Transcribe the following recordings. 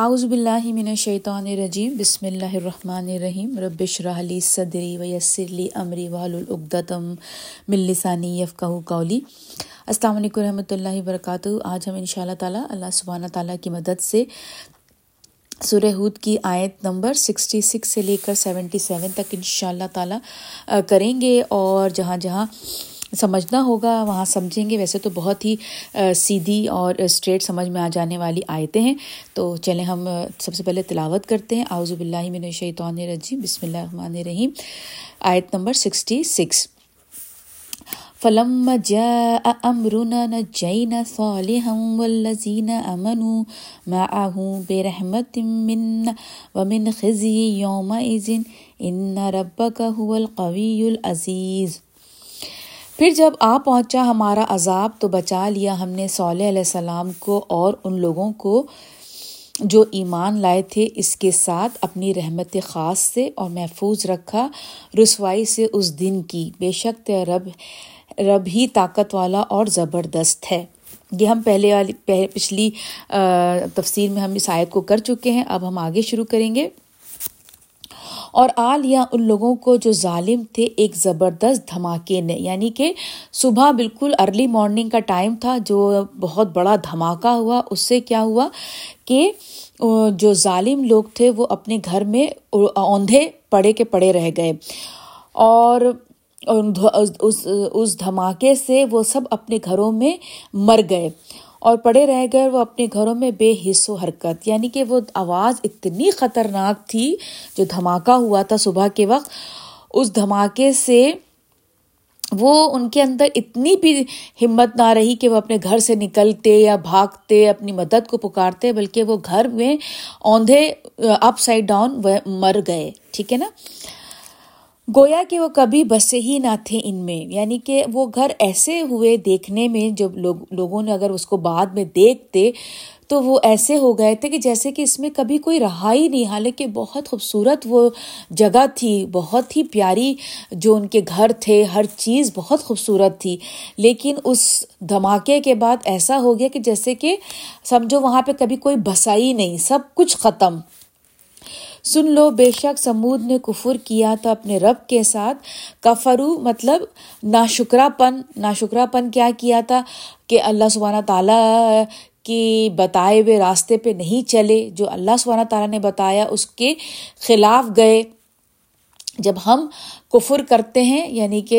اعوذ باللہ من الشیطان الرجیم، بسم اللہ الرحمن الرحیم۔ رب اشرح لی صدری ویسر لی امری واحلل عقدۃ من لسانی یفقہوا قولی۔ السلام علیکم ورحمۃ اللہ وبرکاتہ۔ آج ہم انشاءاللہ تعالیٰ اللہ سبحانہ تعالیٰ کی مدد سے سورہ ہود کی آیت نمبر 66 سے لے کر 77 تک انشاءاللہ تعالیٰ کریں گے، اور جہاں جہاں سمجھنا ہوگا وہاں سمجھیں گے۔ ویسے تو بہت ہی سیدھی اور اسٹریٹ سمجھ میں آ جانے والی آیتیں ہیں، تو چلیں ہم سب سے پہلے تلاوت کرتے ہیں۔ اعوذ باللہ من الشیطان الرجیم، بسم اللہ الرحمن الرحیم، آیت نمبر 66۔ فَلَمَّا جَاءَ أَمْرُنَا نَجَّيْنَا صَالِحًا وَالَّذِينَ آمَنُوا مَعَهُ بِرَحْمَةٍ مِّنَّا وَمِنْ خِزْيِ يَوْمَئِذٍ إِنَّ رَبَّكَ هُوَ الْقَوِيُّ الْعَزِيزُ۔ پھر جب آ پہنچا ہمارا عذاب تو بچا لیا ہم نے صالح علیہ السلام کو اور ان لوگوں کو جو ایمان لائے تھے اس کے ساتھ اپنی رحمت خاص سے، اور محفوظ رکھا رسوائی سے اس دن کی۔ بے شک تیرا رب ہی طاقت والا اور زبردست ہے۔ یہ ہم پچھلی تفسیر میں ہم اس آیت کو کر چکے ہیں، اب ہم آگے شروع کریں گے۔ اور آ لیا ان لوگوں کو جو ظالم تھے ایک زبردست دھماکے نے، یعنی کہ صبح بالکل ارلی مارننگ کا ٹائم تھا، جو بہت بڑا دھماکہ ہوا۔ اس سے کیا ہوا کہ جو ظالم لوگ تھے وہ اپنے گھر میں اوندھے پڑے کے پڑے رہ گئے، اور اس دھماکے سے وہ سب اپنے گھروں میں مر گئے اور پڑے رہ گئے، وہ اپنے گھروں میں بے حس و حرکت۔ یعنی کہ وہ آواز اتنی خطرناک تھی جو دھماکہ ہوا تھا صبح کے وقت، اس دھماکے سے وہ ان کے اندر اتنی بھی ہمت نہ رہی کہ وہ اپنے گھر سے نکلتے یا بھاگتے اپنی مدد کو پکارتے، بلکہ وہ گھر میں اوندھے اپ سائڈ ڈاؤن مر گئے۔ ٹھیک ہے نا، گویا کہ وہ کبھی بسے ہی نہ تھے ان میں۔ یعنی کہ وہ گھر ایسے ہوئے دیکھنے میں، جب لوگوں نے اگر اس کو بعد میں دیکھتے تو وہ ایسے ہو گئے تھے کہ جیسے کہ اس میں کبھی کوئی رہا ہی نہیں۔ حالانکہ بہت خوبصورت وہ جگہ تھی، بہت ہی پیاری، جو ان کے گھر تھے، ہر چیز بہت خوبصورت تھی، لیکن اس دھماکے کے بعد ایسا ہو گیا کہ جیسے کہ سمجھو وہاں پہ کبھی کوئی بسا ہی نہیں، سب کچھ ختم۔ سن لو، بے شک سمود نے کفر کیا تھا اپنے رب کے ساتھ۔ کفرو مطلب ناشکرا پن کیا تھا کہ اللہ سبحانہ تعالیٰ کی بتائے ہوئے راستے پہ نہیں چلے، جو اللہ سبحانہ تعالیٰ نے بتایا اس کے خلاف گئے۔ جب ہم کفر کرتے ہیں، یعنی کہ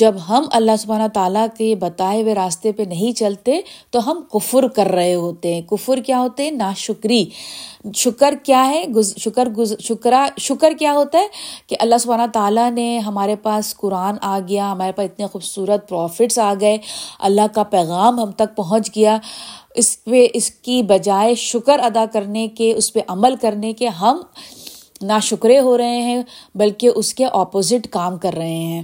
جب ہم اللہ سبحانہ تعالیٰ کے بتائے ہوئے راستے پہ نہیں چلتے تو ہم کفر کر رہے ہوتے ہیں۔ کفر کیا ہوتے ہیں؟ ناشکری۔ شکر کیا ہے؟ شکر کیا ہوتا ہے کہ اللہ سبحانہ تعالیٰ نے، ہمارے پاس قرآن آ گیا، ہمارے پاس اتنے خوبصورت پروفٹس آ گئے، اللہ کا پیغام ہم تک پہنچ گیا، اس پہ اس کی بجائے شکر ادا کرنے کے، اس پہ عمل کرنے کے ہم ناشکرے ہو رہے ہیں، بلکہ اس کے اپوزٹ کام کر رہے ہیں۔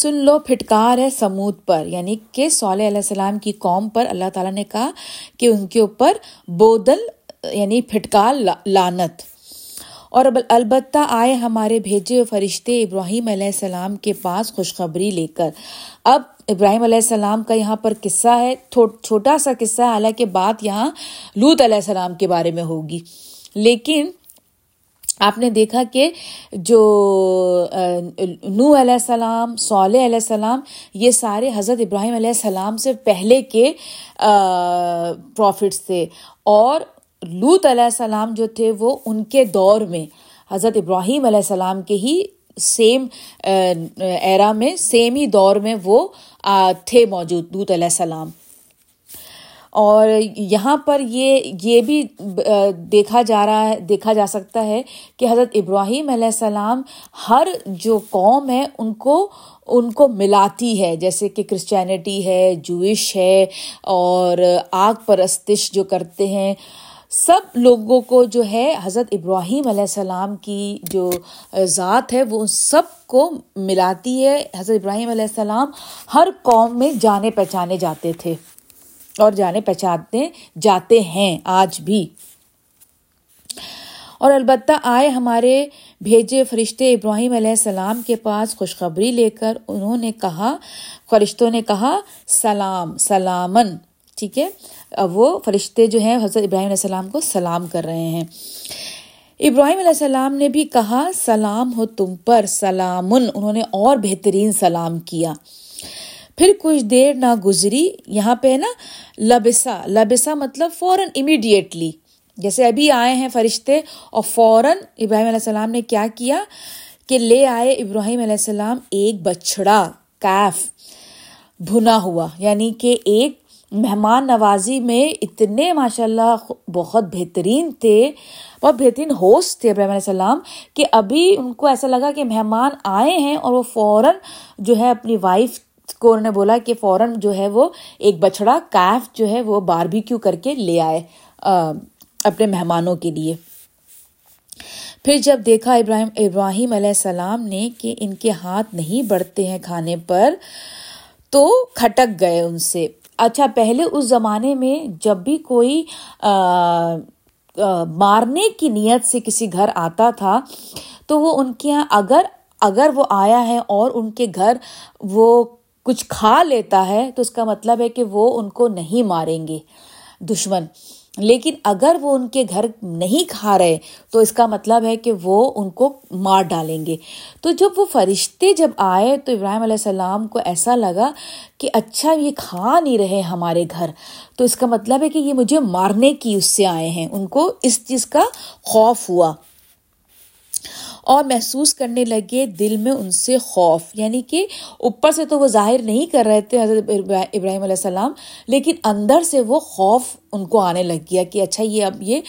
سن لو، پھٹکار ہے سمود پر، یعنی کہ صالح علیہ السلام کی قوم پر۔ اللہ تعالیٰ نے کہا کہ ان کے اوپر بودل یعنی پھٹکار، لعنت۔ اور البتہ آئے ہمارے بھیجے ہوئے فرشتے ابراہیم علیہ السلام کے پاس خوشخبری لے کر۔ اب ابراہیم علیہ السلام کا یہاں پر قصہ ہے، چھوٹا سا قصہ ہے، حالانکہ بات یہاں لوط علیہ السلام کے بارے میں ہوگی، لیکن آپ نے دیکھا کہ جو نوح علیہ السلام، صالح علیہ السلام، یہ سارے حضرت ابراہیم علیہ السلام سے پہلے کے پروفٹس تھے، اور لوط علیہ السلام جو تھے وہ ان کے دور میں حضرت ابراہیم علیہ السلام کے ہی سیم ایرا میں، سیم ہی دور میں وہ تھے موجود، لوط علیہ السلام۔ اور یہاں پر یہ بھی دیکھا جا سکتا ہے کہ حضرت ابراہیم علیہ السلام ہر جو قوم ہے ان کو ملاتی ہے، جیسے کہ کرسچینٹی ہے، جوئش ہے، اور آگ پرستش جو کرتے ہیں، سب لوگوں کو جو ہے حضرت ابراہیم علیہ السلام کی جو ذات ہے وہ سب کو ملاتی ہے۔ حضرت ابراہیم علیہ السلام ہر قوم میں جانے پہچانے جاتے تھے اور جانے پہچانتے جاتے ہیں آج بھی۔ اور البتہ آئے ہمارے بھیجے فرشتے ابراہیم علیہ السلام کے پاس خوشخبری لے کر، انہوں نے کہا، فرشتوں نے کہا، سلام، سلامن ٹھیک ہے. اب وہ فرشتے جو ہیں حضرت ابراہیم علیہ السلام کو سلام کر رہے ہیں. ابراہیم علیہ السلام نے بھی کہا سلام ہو تم پر سلام، انہوں نے اور بہترین سلام کیا. پھر کچھ دیر نہ گزری، یہاں پہ نا لبسا، لبسا مطلب فوراً، امیڈیٹلی، جیسے ابھی آئے ہیں فرشتے اور فوراً ابراہیم علیہ السلام نے کیا کیا کہ لے آئے ابراہیم علیہ السلام ایک بچھڑا، کیف بھنا ہوا، یعنی کہ ایک مہمان نوازی میں اتنے ماشاءاللہ بہت بہترین تھے، بہت بہترین ہوسٹ تھے ابراہیم علیہ السلام کہ ابھی ان کو ایسا لگا کہ مہمان آئے ہیں اور وہ فوراً جو ہے اپنی وائف کو انہوں نے بولا کہ فوراً جو ہے وہ ایک بچھڑا کیف جو ہے وہ باربیکیو کر کے لے آئے اپنے مہمانوں کے لیے. پھر جب دیکھا ابراہیم علیہ السلام نے کہ ان کے ہاتھ نہیں بڑھتے ہیں کھانے پر تو کھٹک گئے ان سے. اچھا، پہلے اس زمانے میں جب بھی کوئی مارنے کی نیت سے کسی گھر آتا تھا تو وہ ان کے یہاں اگر وہ آیا ہے اور ان کے گھر وہ کچھ کھا لیتا ہے تو اس کا مطلب ہے کہ وہ ان کو نہیں ماریں گے دشمن، لیکن اگر وہ ان کے گھر نہیں کھا رہے تو اس کا مطلب ہے کہ وہ ان کو مار ڈالیں گے. تو جب وہ فرشتے جب آئے تو ابراہیم علیہ السلام کو ایسا لگا کہ اچھا یہ کھا نہیں رہے ہمارے گھر، تو اس کا مطلب ہے کہ یہ مجھے مارنے کی اس سے آئے ہیں، ان کو اس چیز کا خوف ہوا اور محسوس کرنے لگے دل میں ان سے خوف. یعنی کہ اوپر سے تو وہ ظاہر نہیں کر رہے تھے حضرت ابراہیم علیہ السلام، لیکن اندر سے وہ خوف ان کو آنے لگ گیا کہ اچھا یہ اب یہ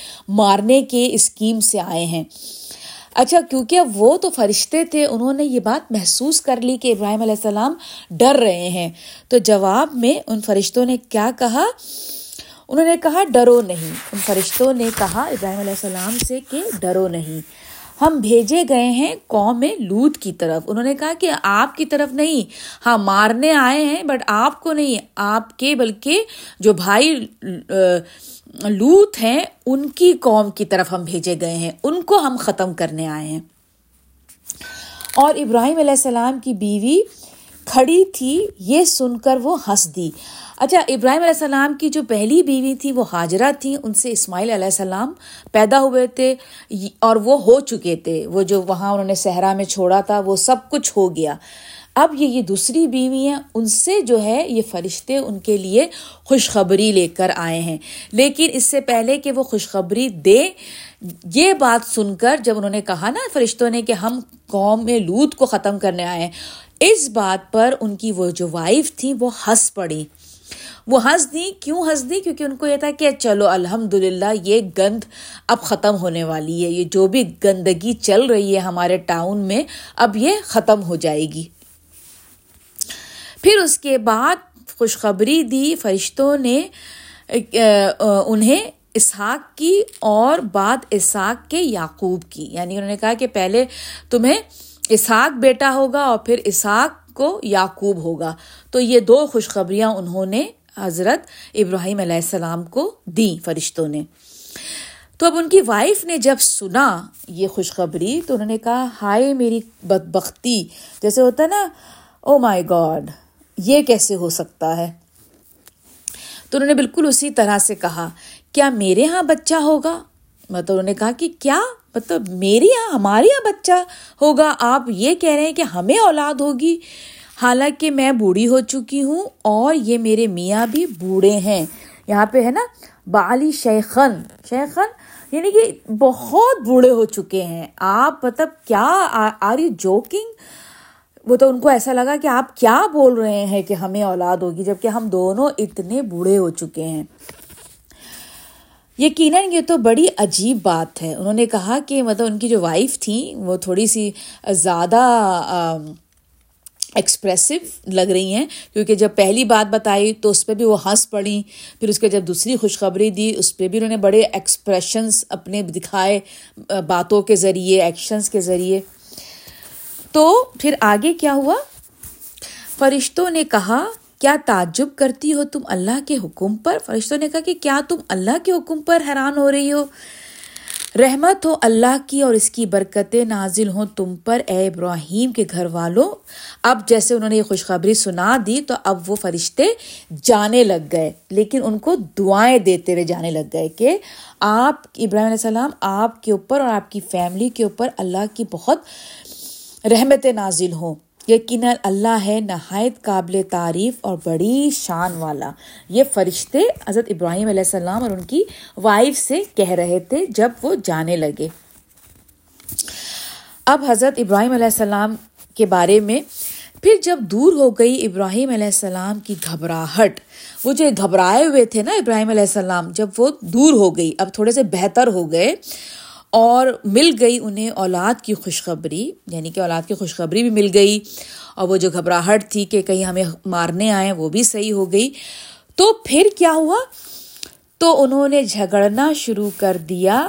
مارنے کے اسکیم سے آئے ہیں. اچھا، کیونکہ وہ تو فرشتے تھے، انہوں نے یہ بات محسوس کر لی کہ ابراہیم علیہ السلام ڈر رہے ہیں. تو جواب میں ان فرشتوں نے کیا کہا، انہوں نے کہا ڈرو نہیں. ان فرشتوں نے کہا ابراہیم علیہ السلام سے کہ ڈرو نہیں، ہم بھیجے گئے ہیں قوم لوط کی طرف. انہوں نے کہا کہ آپ کی طرف نہیں، ہاں مارنے آئے ہیں بٹ آپ کو نہیں، آپ کے بلکہ جو بھائی لوط ہیں ان کی قوم کی طرف ہم بھیجے گئے ہیں، ان کو ہم ختم کرنے آئے ہیں. اور ابراہیم علیہ السلام کی بیوی کھڑی تھی، یہ سن کر وہ ہنس دی. اچھا، ابراہیم علیہ السلام کی جو پہلی بیوی تھی وہ ہاجرہ تھی، ان سے اسماعیل علیہ السلام پیدا ہوئے تھے اور وہ ہو چکے تھے، وہ جو وہاں انہوں نے صحرا میں چھوڑا تھا وہ سب کچھ ہو گیا. اب یہ دوسری بیوی ہیں، ان سے جو ہے یہ فرشتے ان کے لیے خوشخبری لے کر آئے ہیں. لیکن اس سے پہلے کہ وہ خوشخبری دیں، یہ بات سن کر جب انہوں نے کہا نا فرشتوں نے کہ ہم قوم لوط کو ختم کرنے آئے ہیں، اس بات پر ان کی وہ جو وائف تھی وہ ہنس پڑی. وہ ہنس دی، کیوں ہنس دی؟ کیونکہ ان کو یہ تھا کہ چلو الحمدللہ یہ گند اب ختم ہونے والی ہے، یہ جو بھی گندگی چل رہی ہے ہمارے ٹاؤن میں اب یہ ختم ہو جائے گی. پھر اس کے بعد خوشخبری دی فرشتوں نے انہیں اسحاق کی اور بعد اسحاق کے یعقوب کی. یعنی انہوں نے کہا کہ پہلے تمہیں اسحاق بیٹا ہوگا اور پھر اسحاق کو یعقوب ہوگا. تو یہ دو خوشخبریاں انہوں نے حضرت ابراہیم علیہ السلام کو دی فرشتوں نے. تو اب ان کی وائف نے جب سنا یہ خوشخبری تو انہوں نے کہا ہائے میری بدبختی، جیسے ہوتا نا او مائی گاڈ یہ کیسے ہو سکتا ہے. تو انہوں نے بالکل اسی طرح سے کہا کیا میرے ہاں بچہ ہوگا، مطلب انہوں نے کہا کہ کیا مطلب میرے یہاں ہمارے یہاں بچہ ہوگا، آپ یہ کہہ رہے ہیں کہ ہمیں اولاد ہوگی، حالانکہ میں بوڑھی ہو چکی ہوں اور یہ میرے میاں بھی بوڑھے ہیں. یہاں پہ ہے نا بالی شیخن، شیخن یعنی کہ بہت بوڑھے ہو چکے ہیں آپ، مطلب کیا آر یو جوکنگ. وہ تو ان کو ایسا لگا کہ آپ کیا بول رہے ہیں کہ ہمیں اولاد ہوگی جبکہ ہم دونوں اتنے بوڑھے ہو چکے ہیں. یقیناً یہ تو بڑی عجیب بات ہے. انہوں نے کہا کہ مطلب ان کی جو وائف تھیں وہ تھوڑی سی زیادہ ایکسپریسو لگ رہی ہیں، کیونکہ جب پہلی بات بتائی تو اس پہ بھی وہ ہنس پڑی، پھر اس کے جب دوسری خوشخبری دی اس پہ بھی انہوں نے بڑے ایکسپریشنز اپنے دکھائے باتوں کے ذریعے، ایکشنز کے ذریعے. تو پھر آگے کیا ہوا، فرشتوں نے کہا کیا تعجب کرتی ہو تم اللہ کے حکم پر. فرشتوں نے کہا کہ کیا تم اللہ کے حکم پر حیران ہو رہی ہو، رحمت ہو اللہ کی اور اس کی برکتیں نازل ہوں تم پر اے ابراہیم کے گھر والوں. اب جیسے انہوں نے یہ خوشخبری سنا دی تو اب وہ فرشتے جانے لگ گئے, لیکن ان کو دعائیں دیتے ہوئے جانے لگ گئے کہ آپ ابراہیم علیہ السلام, آپ کے اوپر اور آپ کی فیملی کے اوپر اللہ کی بہت رحمتیں نازل ہوں. یقیناً اللہ ہے نہایت قابل تعریف اور بڑی شان والا. یہ فرشتے حضرت ابراہیم علیہ السلام اور ان کی وائف سے کہہ رہے تھے جب وہ جانے لگے. اب حضرت ابراہیم علیہ السلام کے بارے میں, پھر جب دور ہو گئی ابراہیم علیہ السلام کی گھبراہٹ, وہ جو گھبرائے ہوئے تھے نا ابراہیم علیہ السلام, جب وہ دور ہو گئی, اب تھوڑے سے بہتر ہو گئے اور مل گئی انہیں اولاد کی خوشخبری, یعنی کہ اولاد کی خوشخبری بھی مل گئی اور وہ جو گھبراہٹ تھی کہ کہیں ہمیں مارنے آئیں وہ بھی صحیح ہو گئی. تو پھر کیا ہوا, تو انہوں نے جھگڑنا شروع کر دیا.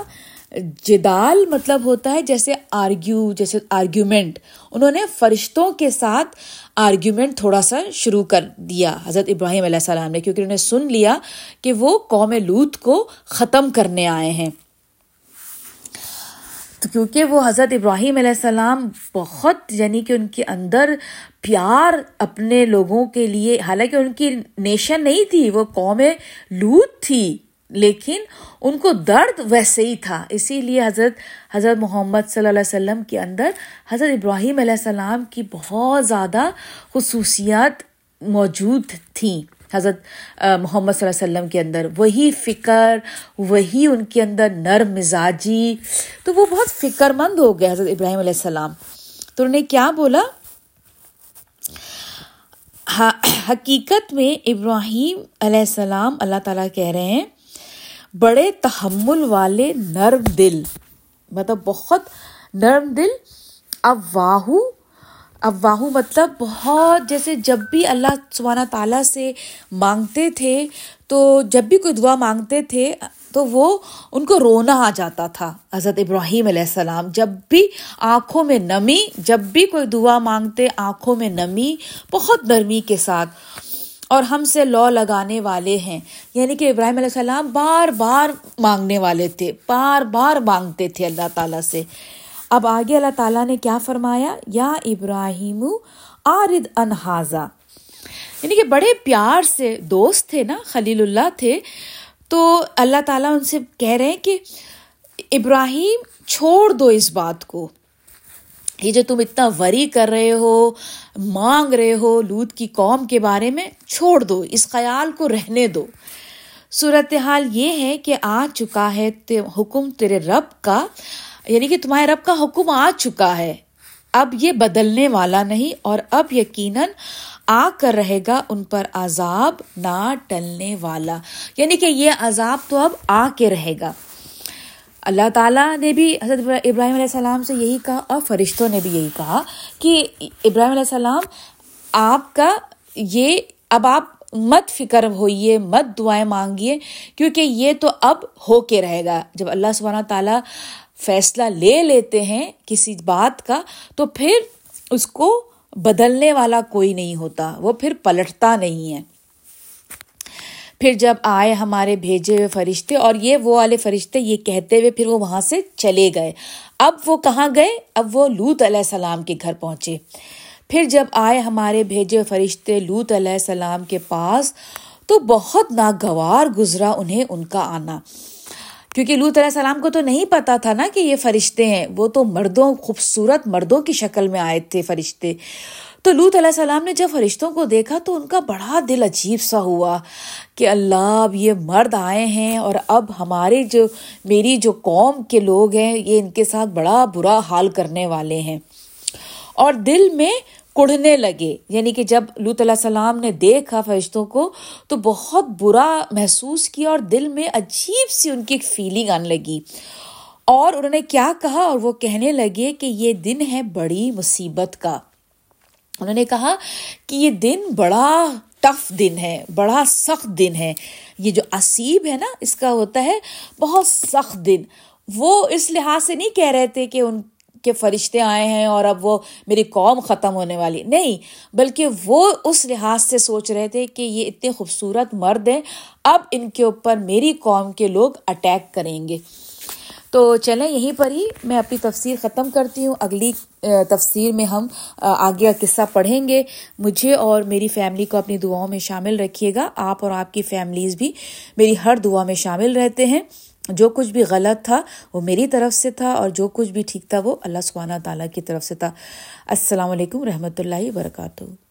جدال مطلب ہوتا ہے جیسے آرگیو, جیسے آرگیومنٹ. انہوں نے فرشتوں کے ساتھ آرگیومنٹ تھوڑا سا شروع کر دیا حضرت ابراہیم علیہ السلام نے, کیونکہ انہوں نے سن لیا کہ وہ قوم لوط کو ختم کرنے آئے ہیں. تو کیونکہ وہ حضرت ابراہیم علیہ السلام بہت, یعنی کہ ان کے اندر پیار اپنے لوگوں کے لیے, حالانکہ ان کی نیشن نہیں تھی, وہ قوم لوط تھی, لیکن ان کو درد ویسے ہی تھا. اسی لیے حضرت محمد صلی اللہ علیہ وسلم کے اندر حضرت ابراہیم علیہ السلام کی بہت زیادہ خصوصیات موجود تھیں. حضرت محمد صلی اللہ علیہ وسلم کے اندر وہی فکر, وہی ان کے اندر نرم مزاجی, تو وہ بہت فکر مند ہو گئے حضرت ابراہیم علیہ السلام. تو انہوں نے کیا بولا, حقیقت میں ابراہیم علیہ السلام, اللہ تعالیٰ کہہ رہے ہیں, بڑے تحمل والے, نرم دل, مطلب بہت نرم دل, اواہو مطلب بہت, جیسے جب بھی اللہ سبحانہ تعالیٰ سے مانگتے تھے, تو جب بھی کوئی دعا مانگتے تھے تو وہ ان کو رونا آ جاتا تھا حضرت ابراہیم علیہ السلام. جب بھی آنکھوں میں نمی, جب بھی کوئی دعا مانگتے آنکھوں میں نمی, بہت نرمی کے ساتھ, اور ہم سے لو لگانے والے ہیں. یعنی کہ ابراہیم علیہ السلام بار بار مانگنے والے تھے, بار بار مانگتے تھے اللہ تعالیٰ سے. اب آگے اللہ تعالیٰ نے کیا فرمایا, یا ابراہیم آرد انہاذا, یعنی کہ بڑے پیار سے دوست تھے نا, خلیل اللہ تھے. تو اللہ تعالیٰ ان سے کہہ رہے ہیں کہ ابراہیم چھوڑ دو اس بات کو, یہ جو تم اتنا وری کر رہے ہو, مانگ رہے ہو لوط کی قوم کے بارے میں, چھوڑ دو اس خیال کو, رہنے دو. صورتحال یہ ہے کہ آ چکا ہے حکم تیرے رب کا, یعنی کہ تمہارے رب کا حکم آ چکا ہے, اب یہ بدلنے والا نہیں, اور اب یقیناً آ کر رہے گا ان پر عذاب نہ ٹلنے والا. یعنی کہ یہ عذاب تو اب آ کے رہے گا. اللہ تعالیٰ نے بھی حضرت ابراہیم علیہ السلام سے یہی کہا, اور فرشتوں نے بھی یہی کہا کہ ابراہیم علیہ السلام, آپ کا یہ, اب آپ مت فکر ہوئیے, مت دعائیں مانگیے, کیونکہ یہ تو اب ہو کے رہے گا. جب اللہ سبحانہ تعالیٰ فیصلہ لے لیتے ہیں کسی بات کا, تو پھر اس کو بدلنے والا کوئی نہیں ہوتا, وہ پھر پلٹتا نہیں ہے. پھر جب آئے ہمارے بھیجے ہوئے فرشتے, اور یہ وہ والے فرشتے, یہ کہتے ہوئے پھر وہ وہاں سے چلے گئے. اب وہ کہاں گئے, اب وہ لوط علیہ السلام کے گھر پہنچے. پھر جب آئے ہمارے بھیجے ہوئے فرشتے لوط علیہ السلام کے پاس, تو بہت ناگوار گزرا انہیں ان کا آنا, کیونکہ لوط علیہ السلام کو تو نہیں پتا تھا نا کہ یہ فرشتے ہیں. وہ تو مردوں, خوبصورت مردوں کی شکل میں آئے تھے فرشتے. تو لوط علیہ السلام نے جب فرشتوں کو دیکھا تو ان کا بڑا دل عجیب سا ہوا کہ اللہ, اب یہ مرد آئے ہیں اور اب ہمارے جو, میری جو قوم کے لوگ ہیں, یہ ان کے ساتھ بڑا برا حال کرنے والے ہیں. اور دل میں کڑھنے لگے. یعنی کہ جب لوط علیہ السلام نے دیکھا فرشتوں کو تو بہت برا محسوس کیا, اور دل میں عجیب سی ان کی ایک فیلنگ آنے لگی. اور انہوں نے کیا کہا, اور وہ کہنے لگے کہ یہ دن ہے بڑی مصیبت کا. انہوں نے کہا کہ یہ دن بڑا ٹف دن ہے, بڑا سخت دن ہے. یہ جو عصیب ہے نا, اس کا ہوتا ہے بہت سخت دن. وہ اس لحاظ سے نہیں کہہ رہے تھے کہ ان کہ فرشتے آئے ہیں اور اب وہ میری قوم ختم ہونے والی, نہیں, بلکہ وہ اس لحاظ سے سوچ رہے تھے کہ یہ اتنے خوبصورت مرد ہیں, اب ان کے اوپر میری قوم کے لوگ اٹیک کریں گے. تو چلیں یہیں پر ہی میں اپنی تفسیر ختم کرتی ہوں. اگلی تفسیر میں ہم آگے قصہ پڑھیں گے. مجھے اور میری فیملی کو اپنی دعاؤں میں شامل رکھیے گا. آپ اور آپ کی فیملیز بھی میری ہر دعا میں شامل رہتے ہیں. جو کچھ بھی غلط تھا وہ میری طرف سے تھا اور جو کچھ بھی ٹھیک تھا وہ اللہ سبحانہ تعالیٰ کی طرف سے تھا. السلام علیکم ورحمۃ اللہ وبرکاتہ.